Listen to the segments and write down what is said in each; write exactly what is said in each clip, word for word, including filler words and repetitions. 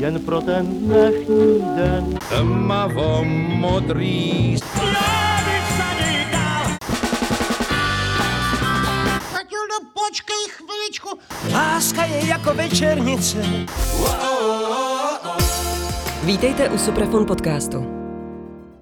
jen pro ten dnešní den. Tmavo modrý. Já bych tady dal. Taťuldo, počkej chviličku. Láska je jako večernice. Oh, oh, oh, oh. Vítejte u Supraphon podcastu.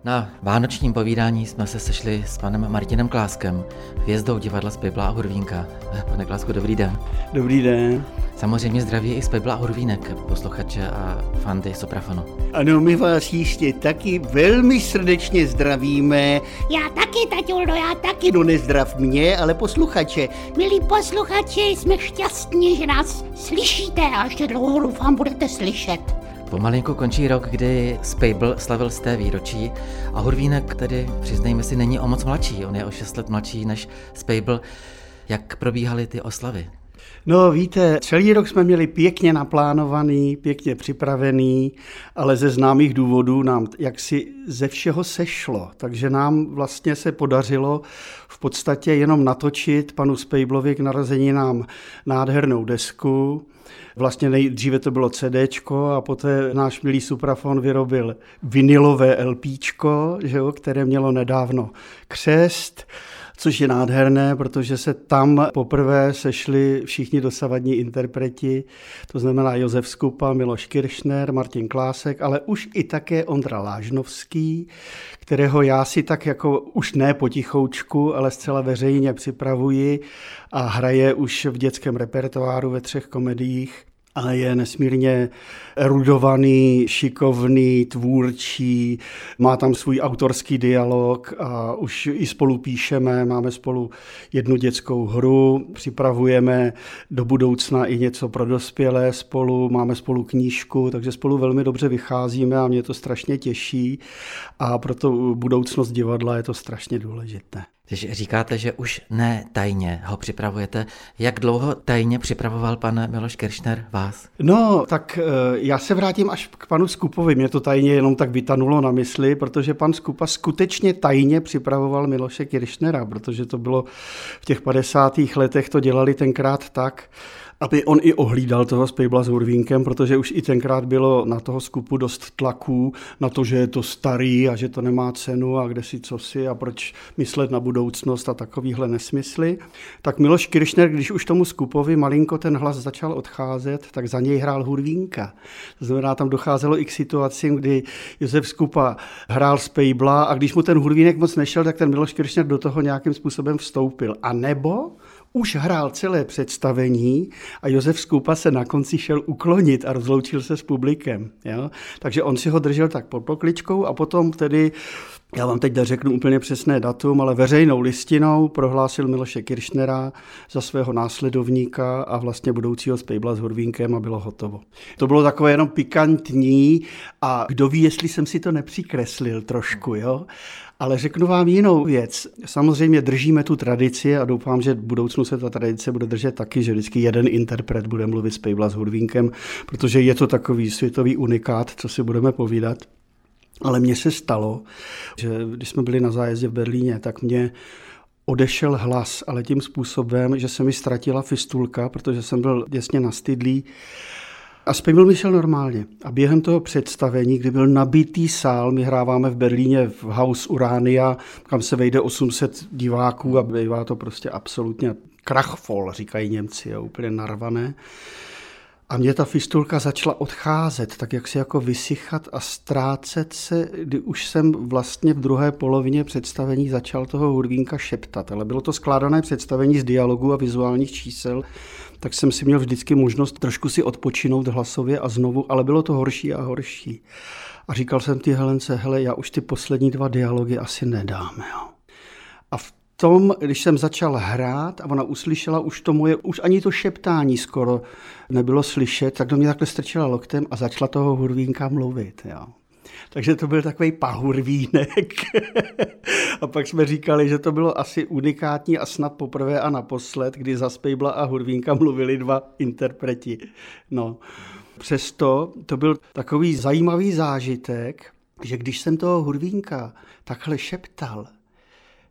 Na vánočním povídání jsme se sešli s panem Martinem Kláskem, hvězdou divadla Spejbla a Hurvínka. Pane Klásku, dobrý den. Dobrý den. Samozřejmě zdraví i Spejbla a Hurvínek, posluchače a fanty Supraphonu. Ano, my vás jistě taky velmi srdečně zdravíme. Já taky, taťuldo, já taky. No nezdrav mě, ale posluchače. Milí posluchači, jsme šťastní, že nás slyšíte a ještě dlouho doufám budete slyšet. Pomalinku končí rok, kdy Spejbl slavil sté výročí a Hurvínek tedy, přiznejme si, není o moc mladší. On je o šest let mladší než Spejbl. Jak probíhaly ty oslavy? No víte, celý rok jsme měli pěkně naplánovaný, pěkně připravený, ale ze známých důvodů nám jaksi ze všeho sešlo. Takže nám vlastně se podařilo v podstatě jenom natočit panu Spejblovi k narozeninám nádhernou desku. Vlastně nejdříve to bylo CDčko a poté náš milý Supraphon vyrobil vinilové LPčko, že jo, které mělo nedávno křest, což je nádherné, protože se tam poprvé sešli všichni dosavadní interpreti, to znamená Josef Skupa, Miloš Kirchner, Martin Klásek, ale už i také Ondra Lážnovský, kterého já si tak jako už ne potichoučku, ale zcela veřejně připravuji a hraje už v dětském repertoáru ve třech komediích. A je nesmírně erudovaný, šikovný, tvůrčí, má tam svůj autorský dialog a už i spolu píšeme, máme spolu jednu dětskou hru, připravujeme do budoucna i něco pro dospělé spolu, máme spolu knížku, takže spolu velmi dobře vycházíme a mě to strašně těší a proto budoucnost divadla je to strašně důležité. Když říkáte, že už ne tajně ho připravujete, jak dlouho tajně připravoval pan Miloš Kirchner vás? No, tak já se vrátím až k panu Skupovi. Mě to tajně jenom tak vytanulo na mysli, protože pan Skupa skutečně tajně připravoval Miloše Kirchnera, protože to bylo v těch padesátých letech, to dělali tenkrát tak, aby on i ohlídal toho Spejbla s Hurvínkem, protože už i tenkrát bylo na toho Skupu dost tlaků, na to, že je to starý a že to nemá cenu a kde si co si a proč myslet na budoucnost a takovýhle nesmysly. Tak Miloš Kirchner, když už tomu Skupovi malinko ten hlas začal odcházet, tak za něj hrál Hurvínka. To znamená, tam docházelo i k situacím, kdy Josef Skupa hrál Spejbla a když mu ten Hurvínek moc nešel, tak ten Miloš Kirchner do toho nějakým způsobem vstoupil. A nebo už hrál celé představení a Josef Skupa se na konci šel uklonit a rozloučil se s publikem. Jo? Takže on si ho držel tak pod pokličkou a potom tedy, já vám teď řeknu úplně přesné datum, ale veřejnou listinou prohlásil Miloše Kirchnera za svého následovníka a vlastně budoucího Spejbla s Hurvínkem a bylo hotovo. To bylo takové jenom pikantní a kdo ví, jestli jsem si to nepřikreslil trošku, jo? Ale řeknu vám jinou věc. Samozřejmě držíme tu tradici a doufám, že v budoucnu se ta tradice bude držet taky, že vždycky jeden interpret bude mluvit Spejbla s Hurvínkem, protože je to takový světový unikát, co si budeme povídat. Ale mně se stalo, že když jsme byli na zájezdě v Berlíně, tak mě odešel hlas, ale tím způsobem, že se mi ztratila fistulka, protože jsem byl jasně nastydlý. A Spejbl mi šel normálně. A během toho představení, kdy byl nabitý sál, my hráváme v Berlíně v Haus Urania, kam se vejde osm set diváků a bývá to prostě absolutně krachfol, říkají Němci, je úplně narvané. A mě ta fistulka začala odcházet, tak jak si jako vysychat a ztrácet se, kdy už jsem vlastně v druhé polovině představení začal toho Hurvínka šeptat. Ale bylo to skládané představení z dialogů a vizuálních čísel, tak jsem si měl vždycky možnost trošku si odpočinout hlasově a znovu, ale bylo to horší a horší. A říkal jsem ty Helence, hele, já už ty poslední dva dialogy asi nedáme. Jo. A v tom, když jsem začal hrát a ona uslyšela už to moje, už ani to šeptání skoro nebylo slyšet, tak do mě takhle strčila loktem a začala toho Hurvínka mluvit. Jo. Takže to byl takový pahurvínek. A pak jsme říkali, že to bylo asi unikátní a snad poprvé a naposled, kdy za Spejbla a Hurvínka mluvili dva interpreti. No. Přesto to byl takový zajímavý zážitek, že když jsem toho Hurvínka takhle šeptal,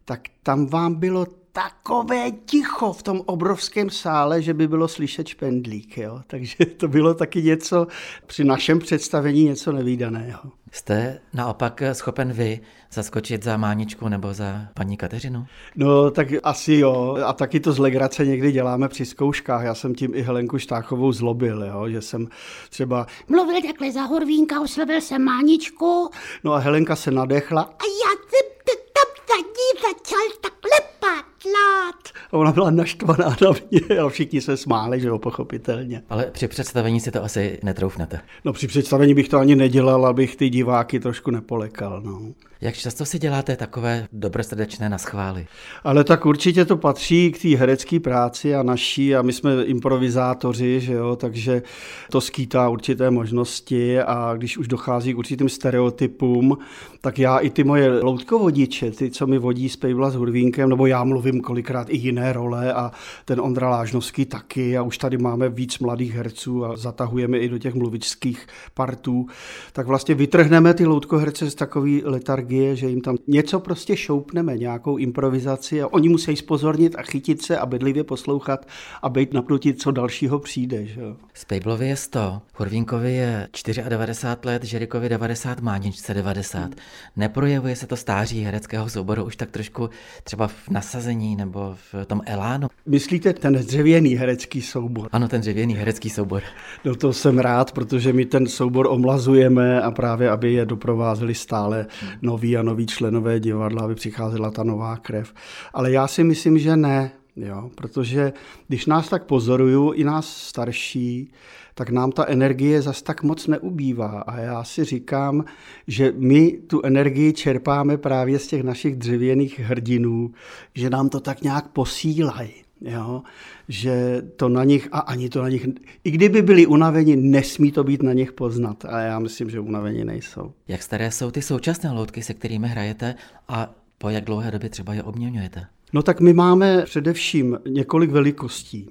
tak tam vám bylo takové ticho v tom obrovském sále, že by bylo slyšet špendlík. Jo? Takže to bylo taky něco, při našem představení něco nevídaného. Jste naopak schopen vy zaskočit za Máničku nebo za paní Kateřinu? No tak asi jo. A taky to z legrace někdy děláme při zkouškách. Já jsem tím i Helenku Štáchovou zlobil, jo? Že jsem třeba mluvil takhle za Hurvínka, oslovil jsem Máničku. No a Helenka se nadechla a já jsem tam za ní začal takhle patlat. A ona byla naštvaná na mě a všichni se smáli, že jo, pochopitelně. Ale při představení si to asi netroufnete. No při představení bych to ani nedělal, abych ty diváky trošku nepolekal, no. Jak často si děláte takové dobrosrdečné naschvály? Ale tak určitě to patří k té herecké práci a naší, a my jsme improvizátoři, že jo, takže to skýtá určité možnosti, a když už dochází k určitým stereotypům, tak já i ty moje loutkovodiče, ty, co mi vodí Spejbla s Hurvínkem, nebo já mluvím kolikrát i jiné role a ten Ondra Lážnovský taky, a už tady máme víc mladých herců a zatahujeme i do těch mluvičských partů, tak vlastně vytrhneme ty loutkoherce z takový letargy, že jim tam něco prostě šoupneme, nějakou improvizaci, a oni musí zpozornit a chytit se a bedlivě poslouchat a být napnutí, co dalšího přijde. Že? Spejblovi je sto, Hurvínkovi je devadesát čtyři let, Žirikovi devadesát, Máničce devadesát. Hmm. Neprojevuje se to stáří hereckého souboru už tak trošku třeba v nasazení nebo v tom elánu? Myslíte ten dřevěný herecký soubor? Ano, ten dřevěný herecký soubor. No to jsem rád, protože my ten soubor omlazujeme, a právě aby je doprovázeli stále no noví a noví členové divadla, aby přicházela ta nová krev. Ale já si myslím, že ne, jo? Protože když nás tak pozoruju, i nás starší, tak nám ta energie zas tak moc neubývá. A já si říkám, že my tu energii čerpáme právě z těch našich dřevěných hrdinů, že nám to tak nějak posílají. Jo, že to na nich, a ani to na nich, i kdyby byli unaveni, nesmí to být na nich poznat, a já myslím, že unaveni nejsou. Jak staré jsou ty současné loutky, se kterými hrajete, a po jak dlouhé době třeba je obměňujete? No tak my máme především několik velikostí.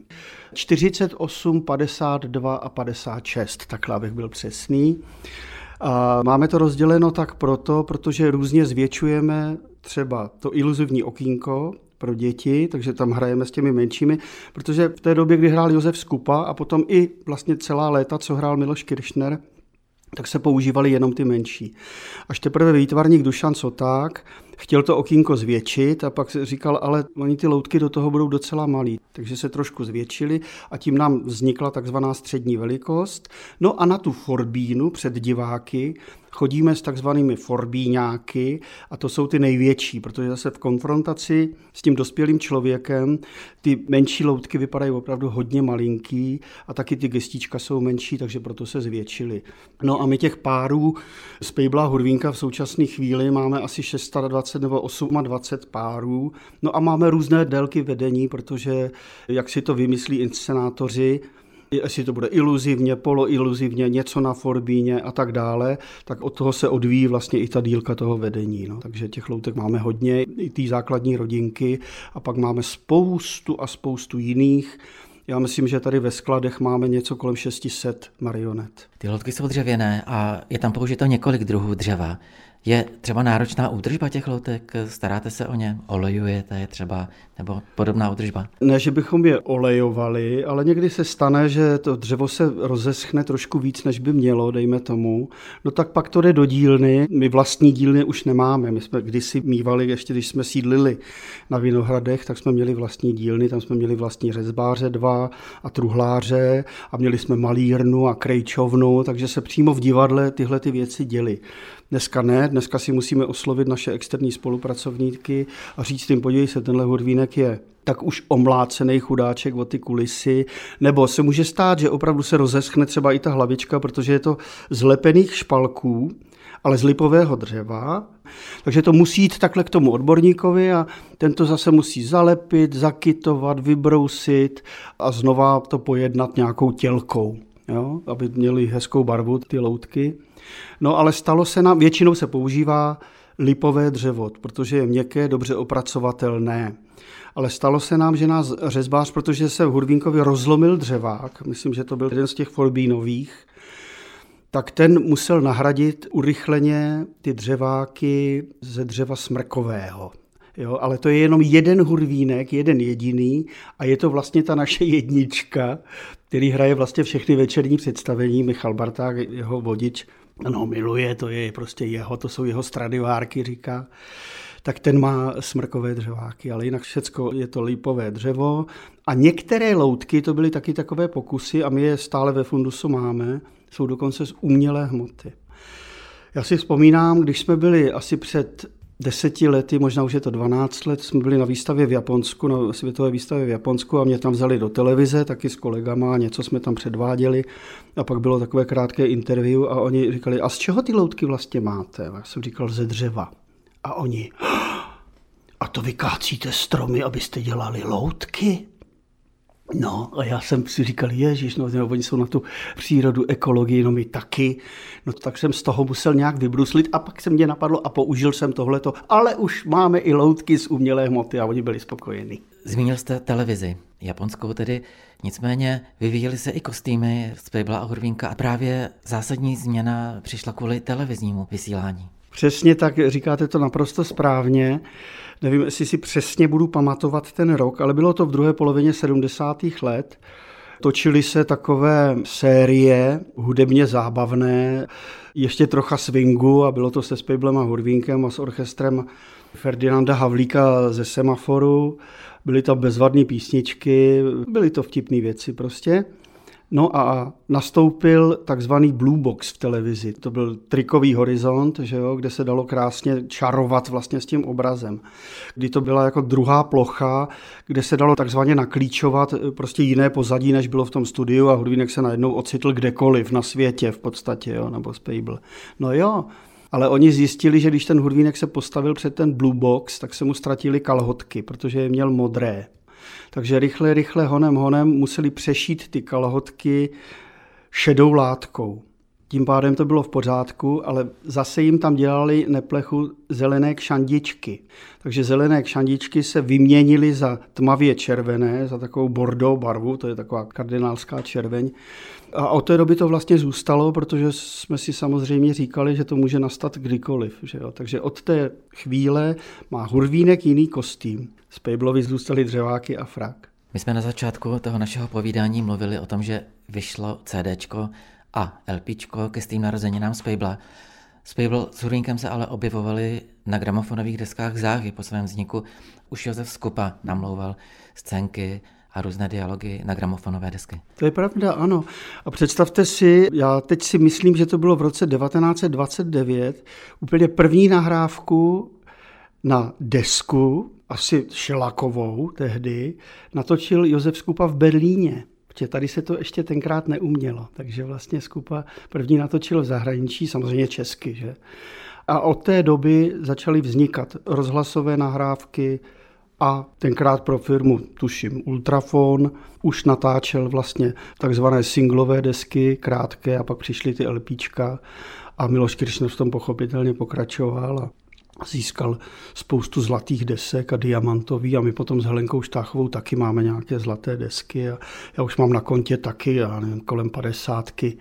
čtyřicet osm, padesát dva a padesát šest, takhle abych byl přesný. A máme to rozděleno tak proto, protože různě zvětšujeme třeba to iluzivní okýnko pro děti, takže tam hrajeme s těmi menšími, protože v té době, kdy hrál Josef Skupa a potom i vlastně celá léta, co hrál Miloš Kirchner, tak se používali jenom ty menší. Až teprve výtvarník Dušan Soták chtěl to okýnko zvětšit, a pak říkal, ale oni ty loutky do toho budou docela malý. Takže se trošku zvětšili a tím nám vznikla takzvaná střední velikost. No a na tu forbínu před diváky chodíme s takzvanými forbíňáky, a to jsou ty největší, protože zase v konfrontaci s tím dospělým člověkem ty menší loutky vypadají opravdu hodně malinký, a taky ty gestička jsou menší, takže proto se zvětšily. No a my těch párů Spejbla a Hurvínka v současné chvíli máme asi dvacet šest nebo dvacet osm párů. No a máme různé délky vedení, protože jak si to vymyslí inscenátoři, jestli to bude iluzivně, poloiluzivně, něco na forbíně a tak dále, tak od toho se odvíjí vlastně i ta dílka toho vedení. No. Takže těch loutek máme hodně, i ty základní rodinky, a pak máme spoustu a spoustu jiných. Já myslím, že tady ve skladech máme něco kolem šest set marionet. Ty loutky jsou dřevěné a je tam použito několik druhů dřeva. Je třeba náročná údržba těch loutek? Staráte se o ně? Olejujete je třeba? Nebo podobná údržba? Ne, že bychom je olejovali, ale někdy se stane, že to dřevo se rozeschne trošku víc, než by mělo, dejme tomu. No tak pak to jde do dílny. My vlastní dílny už nemáme. My jsme kdysi mívali, ještě když jsme sídlili na Vinohradech, tak jsme měli vlastní dílny, tam jsme měli vlastní řezbáře dva a truhláře a měli jsme malírnu a krejčovnu, takže se přímo v divadle tyhle ty věci děly. Dneska ne, dneska si musíme oslovit naše externí spolupracovníky a říct jim, podívej se, tenhle Hurvínek je tak už omlácený chudáček o ty kulisy, nebo se může stát, že opravdu se rozeschne třeba i ta hlavička, protože je to z lepených špalků, ale z lipového dřeva, takže to musí jít takhle k tomu odborníkovi a ten to zase musí zalepit, zakytovat, vybrousit a znova to pojednat nějakou tělkou, jo? Aby měli hezkou barvu ty loutky. No ale stalo se nám, většinou se používá lipové dřevo, protože je měkké, dobře opracovatelné. Ale stalo se nám, že nás řezbář, protože se v Hurvínkovi rozlomil dřevák, myslím, že to byl jeden z těch forbínových, tak ten musel nahradit urychleně ty dřeváky ze dřeva smrkového. Jo, ale to je jenom jeden Hurvínek, jeden jediný a je to vlastně ta naše jednička, který hraje vlastně všechny večerní představení. Michal Barták, jeho vodič, no miluje, to je prostě jeho, to jsou jeho Stradivárky, říká. Tak ten má smrkové dřeváky, ale jinak všecko je to lípové dřevo. A některé loutky, to byly taky takové pokusy a my je stále ve fundusu máme, jsou dokonce z umělé hmoty. Já si vzpomínám, když jsme byli asi před deseti lety, možná už je to dvanáct let, jsme byli na výstavě v Japonsku, na světové výstavě v Japonsku a mě tam vzali do televize, taky s kolegama a něco jsme tam předváděli a pak bylo takové krátké interview a oni říkali, a z čeho ty loutky vlastně máte? A já jsem říkal, ze dřeva. A oni, a to vykácíte stromy, abyste dělali loutky? No a já jsem si říkal, ježiš, no, no oni jsou na tu přírodu, ekologii, no my taky. No tak jsem z toho musel nějak vybruslit a pak se mě napadlo a použil jsem tohleto, ale už máme i loutky z umělé hmoty a oni byli spokojeni. Zmínil jste televizi, japonskou tedy, nicméně vyvíjely se i kostýmy Spejbla a Hurvínka a právě zásadní změna přišla kvůli televiznímu vysílání. Přesně tak, říkáte to naprosto správně. Nevím, jestli si přesně budu pamatovat ten rok, ale bylo to v druhé polovině sedmdesátých let. Točily se takové série hudebně zábavné, ještě trocha swingu a bylo to se Spejblem a Hurvínkem a s orchestrem Ferdinanda Havlíka ze Semaforu. Byly tam bezvadné písničky, byly to vtipné věci prostě. No a nastoupil takzvaný blue box v televizi. To byl trikový horizont, že jo, kde se dalo krásně čarovat vlastně s tím obrazem. Kdy to byla jako druhá plocha, kde se dalo takzvaně naklíčovat prostě jiné pozadí, než bylo v tom studiu a Hurvínek se najednou ocitl kdekoliv na světě v podstatě, jo, nebo Spejbl. No jo, ale oni zjistili, že když ten Hurvínek se postavil před ten blue box, tak se mu ztratili kalhotky, protože je měl modré. Takže rychle, rychle, honem, honem museli přešít ty kalhotky šedou látkou. Tím pádem to bylo v pořádku, ale zase jim tam dělali neplechu zelené kšandičky. Takže zelené kšandičky se vyměnily za tmavě červené, za takovou bordeaux barvu, to je taková kardinálská červeň. A od té doby to vlastně zůstalo, protože jsme si samozřejmě říkali, že to může nastat kdykoliv. Že jo? Takže od té chvíle má Hurvínek jiný kostým. Spejblovi zůstaly dřeváky a frak. My jsme na začátku toho našeho povídání mluvili o tom, že vyšlo CDčko a LPčko ke stým narozeninám Spejbla. Spejbl s Hurvínkem se ale objevovali na gramofonových deskách záhy po svém vzniku. Už Josef Skupa namlouval scénky a různé dialogy na gramofonové desky. To je pravda, ano. A představte si, já teď si myslím, že to bylo v roce devatenáct dvacet devět, úplně první nahrávku na desku, asi šelakovou tehdy, natočil Josef Skupa v Berlíně. Protože tady se to ještě tenkrát neumělo. Takže vlastně Skupa první natočil v zahraničí, samozřejmě česky. Že? A od té doby začaly vznikat rozhlasové nahrávky, a tenkrát pro firmu, tuším, Ultrafon, už natáčel vlastně takzvané singlové desky, krátké, a pak přišly ty LPčka a Miloš Kirchner v tom pochopitelně pokračoval a získal spoustu zlatých desek a diamantový a my potom s Helenkou Štáchovou taky máme nějaké zlaté desky a já už mám na kontě taky, já nevím, kolem padesátky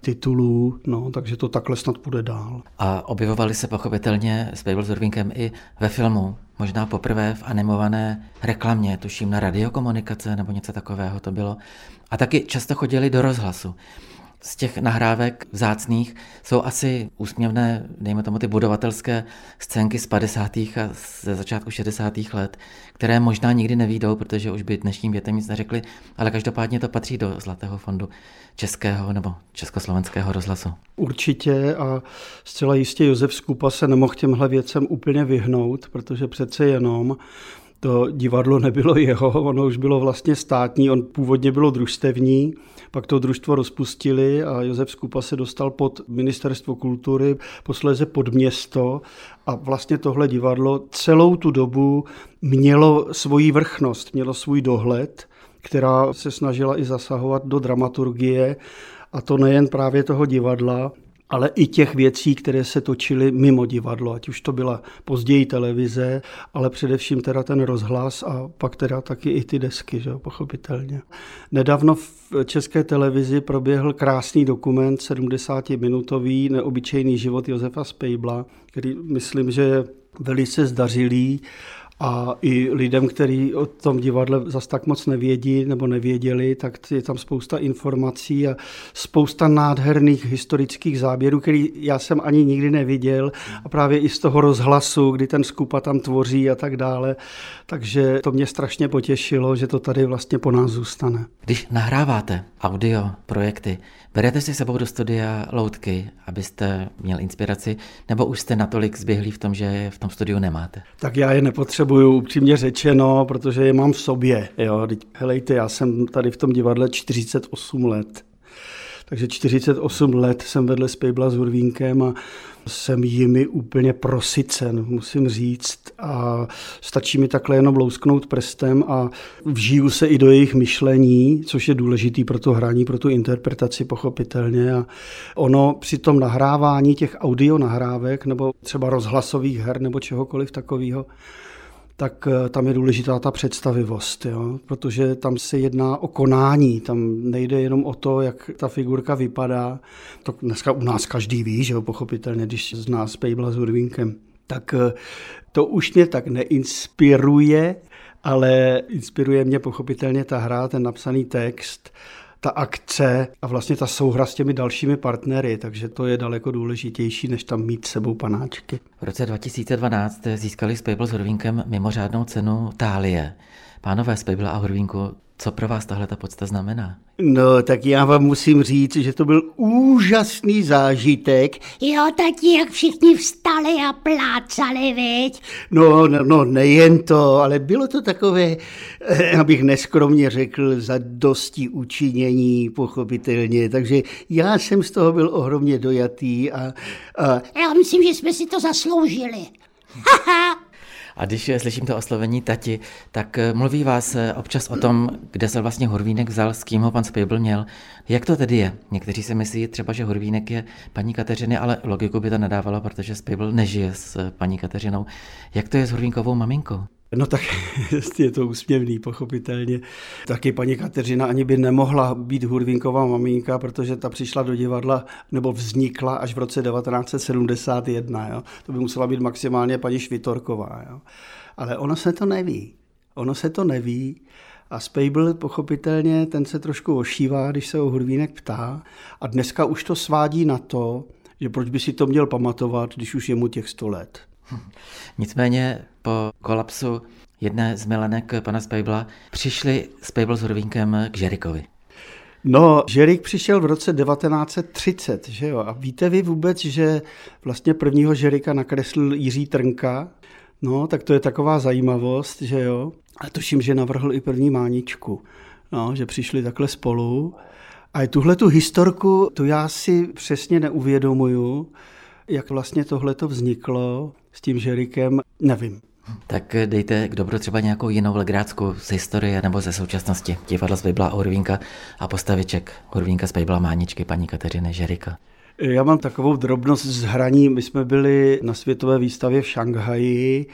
titulů, no, takže to takhle snad půjde dál. A objevovali se pochopitelně Spejbl s Hurvínkem i ve filmu, možná poprvé v animované reklamě, tuším na Radiokomunikace nebo něco takového to bylo. A taky často chodili do rozhlasu. Z těch nahrávek vzácných jsou asi úsměvné, dejme tomu, ty budovatelské scénky z padesátých a ze začátku šedesátých let, které možná nikdy nevídou, protože už by dnešním dětem nic neřekli, ale každopádně to patří do Zlatého fondu českého nebo československého rozhlasu. Určitě a zcela jistě Josef Skupa se nemohl těmhle věcem úplně vyhnout, protože přece jenom to divadlo nebylo jeho, ono už bylo vlastně státní, on původně bylo družstevní, pak to družstvo rozpustili a Josef Skupa se dostal pod Ministerstvo kultury, posléze pod město a vlastně tohle divadlo celou tu dobu mělo svoji vrchnost, mělo svůj dohled, která se snažila i zasahovat do dramaturgie a to nejen právě toho divadla, ale i těch věcí, které se točily mimo divadlo, ať už to byla později televize, ale především teda ten rozhlas a pak teda taky i ty desky, že jo, pochopitelně. Nedávno v České televizi proběhl krásný dokument, sedmdesátiminutový, Neobyčejný život Josefa Spejbla, který myslím, že je velice zdařilý A i lidem, kteří o tom divadle zas tak moc nevědí nebo nevěděli, tak je tam spousta informací a spousta nádherných historických záběrů, který já jsem ani nikdy neviděl, a právě i z toho rozhlasu, kdy ten Skupa tam tvoří a tak dále. Takže to mě strašně potěšilo, že to tady vlastně po nás zůstane. Když nahráváte audio projekty, berete si sebou do studia loutky, abyste měl inspiraci, nebo už jste natolik zběhlí v tom, že je v tom studiu nemáte? Tak já je nepotřebuju, upřímně řečeno, protože je mám v sobě. Jo. Helejte, já jsem tady v tom divadle čtyřicet osm let. Takže čtyřicet osm let jsem vedle Spejbla s Hurvínkem a jsem jimi úplně prosycen, musím říct. A stačí mi takhle jenom lousknout prstem a vžiju se i do jejich myšlení, což je důležitý pro to hraní, pro tu interpretaci pochopitelně. A ono při tom nahrávání těch audio nahrávek nebo třeba rozhlasových her nebo čehokoliv takového, tak tam je důležitá ta představivost, jo? Protože tam se jedná o konání, tam nejde jenom o to, jak ta figurka vypadá. To dneska u nás každý ví, že jo, pochopitelně, když zná Spejbla s Hurvínkem. Tak to už mě tak neinspiruje, ale inspiruje mě pochopitelně ta hra, ten napsaný text, ta akce a vlastně ta souhra s těmi dalšími partnery, takže to je daleko důležitější, než tam mít s sebou panáčky. V roce dva tisíce dvanáct získali Spejbl s Hurvínkem mimořádnou cenu Thálie. Pánové Spejbla a Hurvínku, co pro vás tahle ta podsta znamená? No, tak já vám musím říct, že to byl úžasný zážitek. Jo, tati, jak všichni vstali a plácali, viď? No, no, no, nejen to, ale bylo to takové, abych neskromně řekl, zadosti učinění, pochopitelně. Takže já jsem z toho byl ohromně dojatý a... a... Já myslím, že jsme si to zasloužili. Haha! A když slyším to oslovení tati, tak mluví vás občas o tom, kde se vlastně Hurvínek vzal, s kým ho pan Spejbl měl. Jak to tedy je? Někteří si myslí třeba, že Hurvínek je paní Kateřiny, ale logiku by to nedávalo, protože Spejbl nežije s paní Kateřinou. Jak to je s Hurvínkovou maminkou? No tak je to úsměvný, pochopitelně. Taky paní Kateřina ani by nemohla být Hurvínková maminka, protože ta přišla do divadla, nebo vznikla až v roce devatenáct set sedmdesát jedna. Jo? To by musela být maximálně paní Švitorková. Jo? Ale ono se to neví. Ono se to neví. A Spejbl, pochopitelně, ten se trošku ošívá, když se ho Hurvínek ptá. A dneska už to svádí na to, že proč by si to měl pamatovat, když už je mu těch sto let. Nicméně po kolapsu jedné z milenek pana Spejbla přišli Spejbl s Hurvínkem k Žerikovi. No, Žerik přišel v roce devatenáct set třicet, že jo? A víte vy vůbec, že vlastně prvního Žerika nakreslil Jiří Trnka? No, tak to je taková zajímavost, že jo? A tuším, že navrhl i první Máničku, no, že přišli takhle spolu. A tuhle tu historku, tu já si přesně neuvědomuju, jak vlastně tohleto vzniklo s tím Žerikem, nevím. Tak dejte k dobru třeba nějakou jinou legrácku z historie nebo ze současnosti. Divadla Spejbla a Hurvínka a postaviček Hurvínka, Spejbla, Máničky, paní Kateřiny, Žerika. Já mám takovou drobnost z hraní. My jsme byli na světové výstavě v Šanghaji,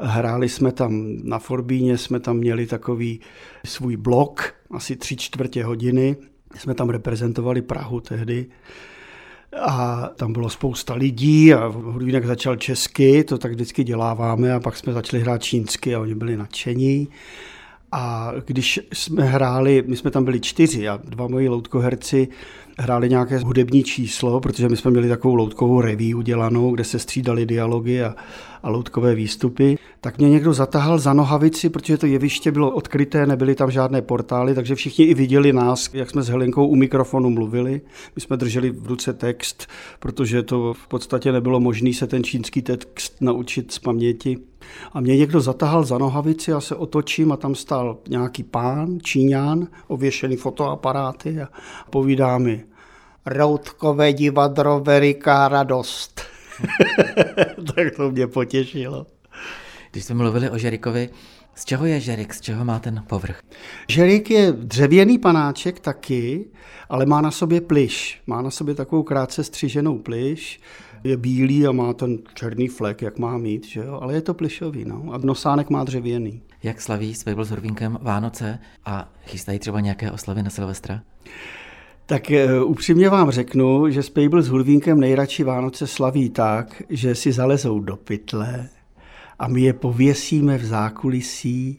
hráli jsme tam na Forbíně, jsme tam měli takový svůj blok, asi tři čtvrtě hodiny. Jsme tam reprezentovali Prahu tehdy. A tam bylo spousta lidí a Hurvínek začal česky, to tak vždycky děláváme, a pak jsme začali hrát čínsky a oni byli nadšení. A když jsme hráli, my jsme tam byli čtyři a dva moji loutkoherci hráli nějaké hudební číslo, protože my jsme měli takovou loutkovou reví udělanou, kde se střídali dialogy a, a loutkové výstupy, tak mě někdo zatahal za nohavici, protože to jeviště bylo odkryté, nebyly tam žádné portály, takže všichni i viděli nás, jak jsme s Helenkou u mikrofonu mluvili. My jsme drželi v ruce text, protože to v podstatě nebylo možné se ten čínský text naučit z paměti. A mě někdo zatahal za nohavici, já se otočím a tam stál nějaký pán, Číňan, ověšený fotoaparáty a povídá mi: Routkové divadlo, veliká radost. Tak to mě potěšilo. Když jsme mluvili o Žerikovi, z čeho je Žerik, z čeho má ten povrch? Žerik je dřevěný panáček taky, ale má na sobě plyš. Má na sobě takovou krátce střiženou plyš, je bílý a má ten černý flek, jak má mít, že jo? Ale je to plyšový, no. A nosánek má dřevěný. Jak slaví Spejbl s Hurvínkem Vánoce a chystají třeba nějaké oslavy na Silvestra? Tak upřímně vám řeknu, že Spejbl s Hurvínkem nejradši Vánoce slaví tak, že si zalezou do pytle a my je pověsíme v zákulisí,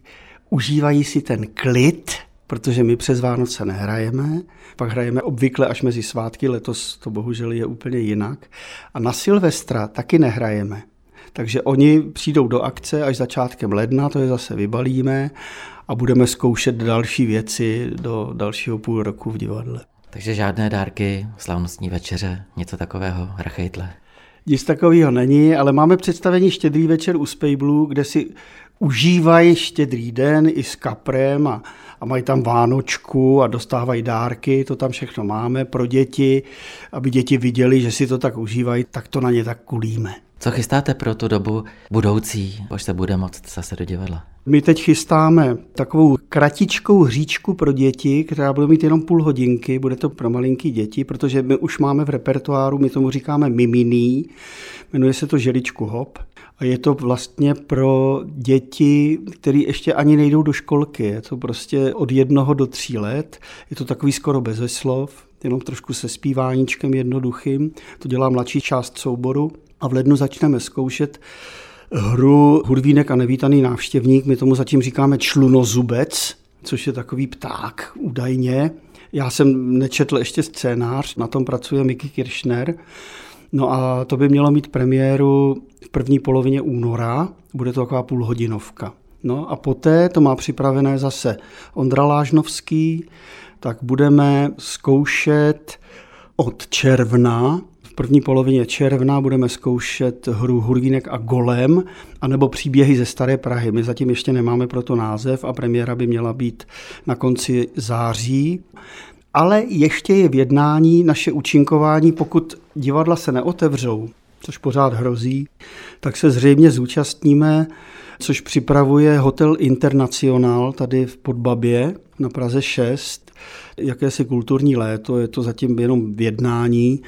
užívají si ten klid, protože my přes Vánoce nehrajeme, pak hrajeme obvykle až mezi svátky, letos to bohužel je úplně jinak. A na Silvestra taky nehrajeme. Takže oni přijdou do akce až začátkem ledna, to je zase vybalíme a budeme zkoušet další věci do dalšího půl roku v divadle. Takže žádné dárky, slavnostní večeře, něco takového, rachejtle. Nic takového není, ale máme představení Štědrý večer u Spejblu, kde si užívají štědrý den i s kaprem a, a mají tam vánočku a dostávají dárky, to tam všechno máme pro děti, aby děti viděli, že si to tak užívají, tak to na ně tak kulíme. Co chystáte pro tu dobu budoucí, až se bude moct zase do divadla? My teď chystáme takovou kratičkou hříčku pro děti, která bude mít jenom půl hodinky, bude to pro malinký děti, protože my už máme v repertoáru, my tomu říkáme miminý, jmenuje se to Želičku hop a je to vlastně pro děti, které ještě ani nejdou do školky, je to prostě od jednoho do tří let, je to takový skoro beze slov, jenom trošku se zpíváníčkem jednoduchým, to dělá mladší část souboru. A v lednu začneme zkoušet hru Hurvínek a nevítaný návštěvník. My tomu zatím říkáme člunozubec, což je takový pták údajně. Já jsem nečetl ještě scénář, na tom pracuje Michal Kirchner. No a to by mělo mít premiéru v první polovině února, bude to taková půlhodinovka. No a poté to má připravené zase Ondra Lážnovský, tak budeme zkoušet od června, v první polovině června budeme zkoušet hru Hurvínek a golem anebo Příběhy ze staré Prahy. My zatím ještě nemáme proto název a premiéra by měla být na konci září. Ale ještě je v jednání naše účinkování, pokud divadla se neotevřou, což pořád hrozí, tak se zřejmě zúčastníme, což připravuje Hotel Internacional tady v Podbabě na Praze šest, jakési kulturní léto, je to zatím jenom v jednání.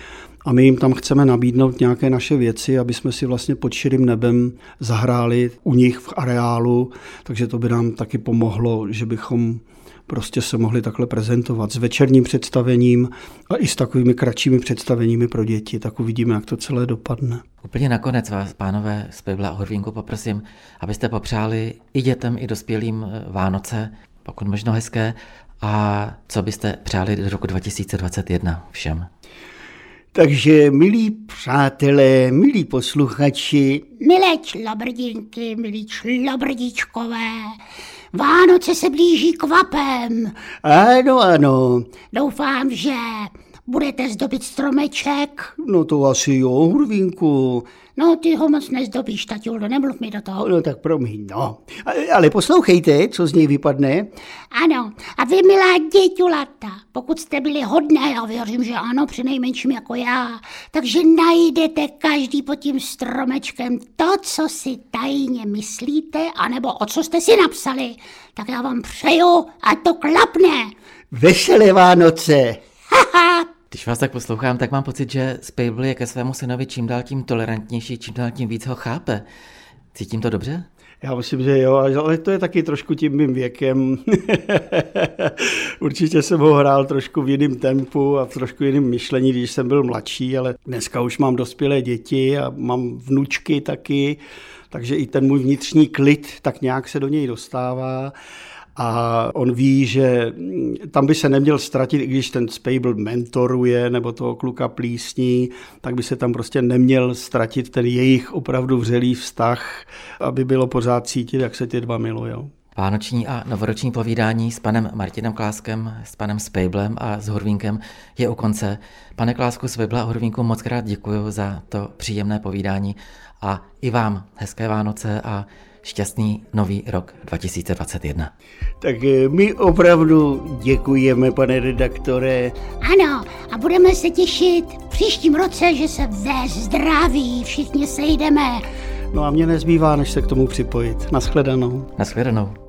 A my jim tam chceme nabídnout nějaké naše věci, aby jsme si vlastně pod širým nebem zahráli u nich v areálu, takže to by nám taky pomohlo, že bychom prostě se mohli takhle prezentovat s večerním představením a i s takovými kratšími představeními pro děti, tak uvidíme, jak to celé dopadne. Úplně nakonec vás, pánové Spejbla a Hurvínku, poprosím, abyste popřáli i dětem, i dospělým Vánoce, pokud možno hezké, a co byste přáli do roku dva tisíce dvacet jedna všem? Takže milí přátelé, milí posluchači, milé člabrdinky, milí člabrdičkové, Vánoce se blíží kvapem. Ano, ano. Doufám, že budete zdobit stromeček. No to asi jo, Hurvínku. No ty ho moc nezdobíš, taťuldo, nemluv mi do toho. No tak promiň, no. Ale poslouchejte, co z něj vypadne. Ano, a vy, milá děťulata, pokud jste byli hodné, já věřím, že ano, přinejmenším jako já, takže najdete každý pod tím stromečkem to, co si tajně myslíte, anebo o co jste si napsali. Tak já vám přeju, a to klapne. Veselé Vánoce. Haha. Když vás tak poslouchám, tak mám pocit, že Spejbl je ke svému synovi čím dál tím tolerantnější, čím dál tím víc ho chápe. Cítím to dobře? Já myslím, že jo, ale to je taky trošku tím mým věkem. Určitě jsem ho hrál trošku v jiném tempu a v trošku jiném myšlení, když jsem byl mladší, ale dneska už mám dospělé děti a mám vnučky taky, takže i ten můj vnitřní klid tak nějak se do něj dostává. A on ví, že tam by se neměl ztratit, i když ten Spejbl mentoruje nebo toho kluka plísní, tak by se tam prostě neměl ztratit ten jejich opravdu vřelý vztah, aby bylo pořád cítit, jak se ty dva milujou. Vánoční a novoroční povídání s panem Martinem Kláskem, s panem Spejblem a s Hurvínkem je u konce. Pane Klásku, Spejbla a Hurvínku, moc krát děkuji za to příjemné povídání a i vám hezké Vánoce a šťastný nový rok dva tisíce dvacet jedna. Tak my opravdu děkujeme, pane redaktore. Ano, a budeme se těšit příštím roce, že se ve zdraví všichni sejdeme. No a mě nezbývá, než se k tomu připojit. Naschledanou. Naschledanou.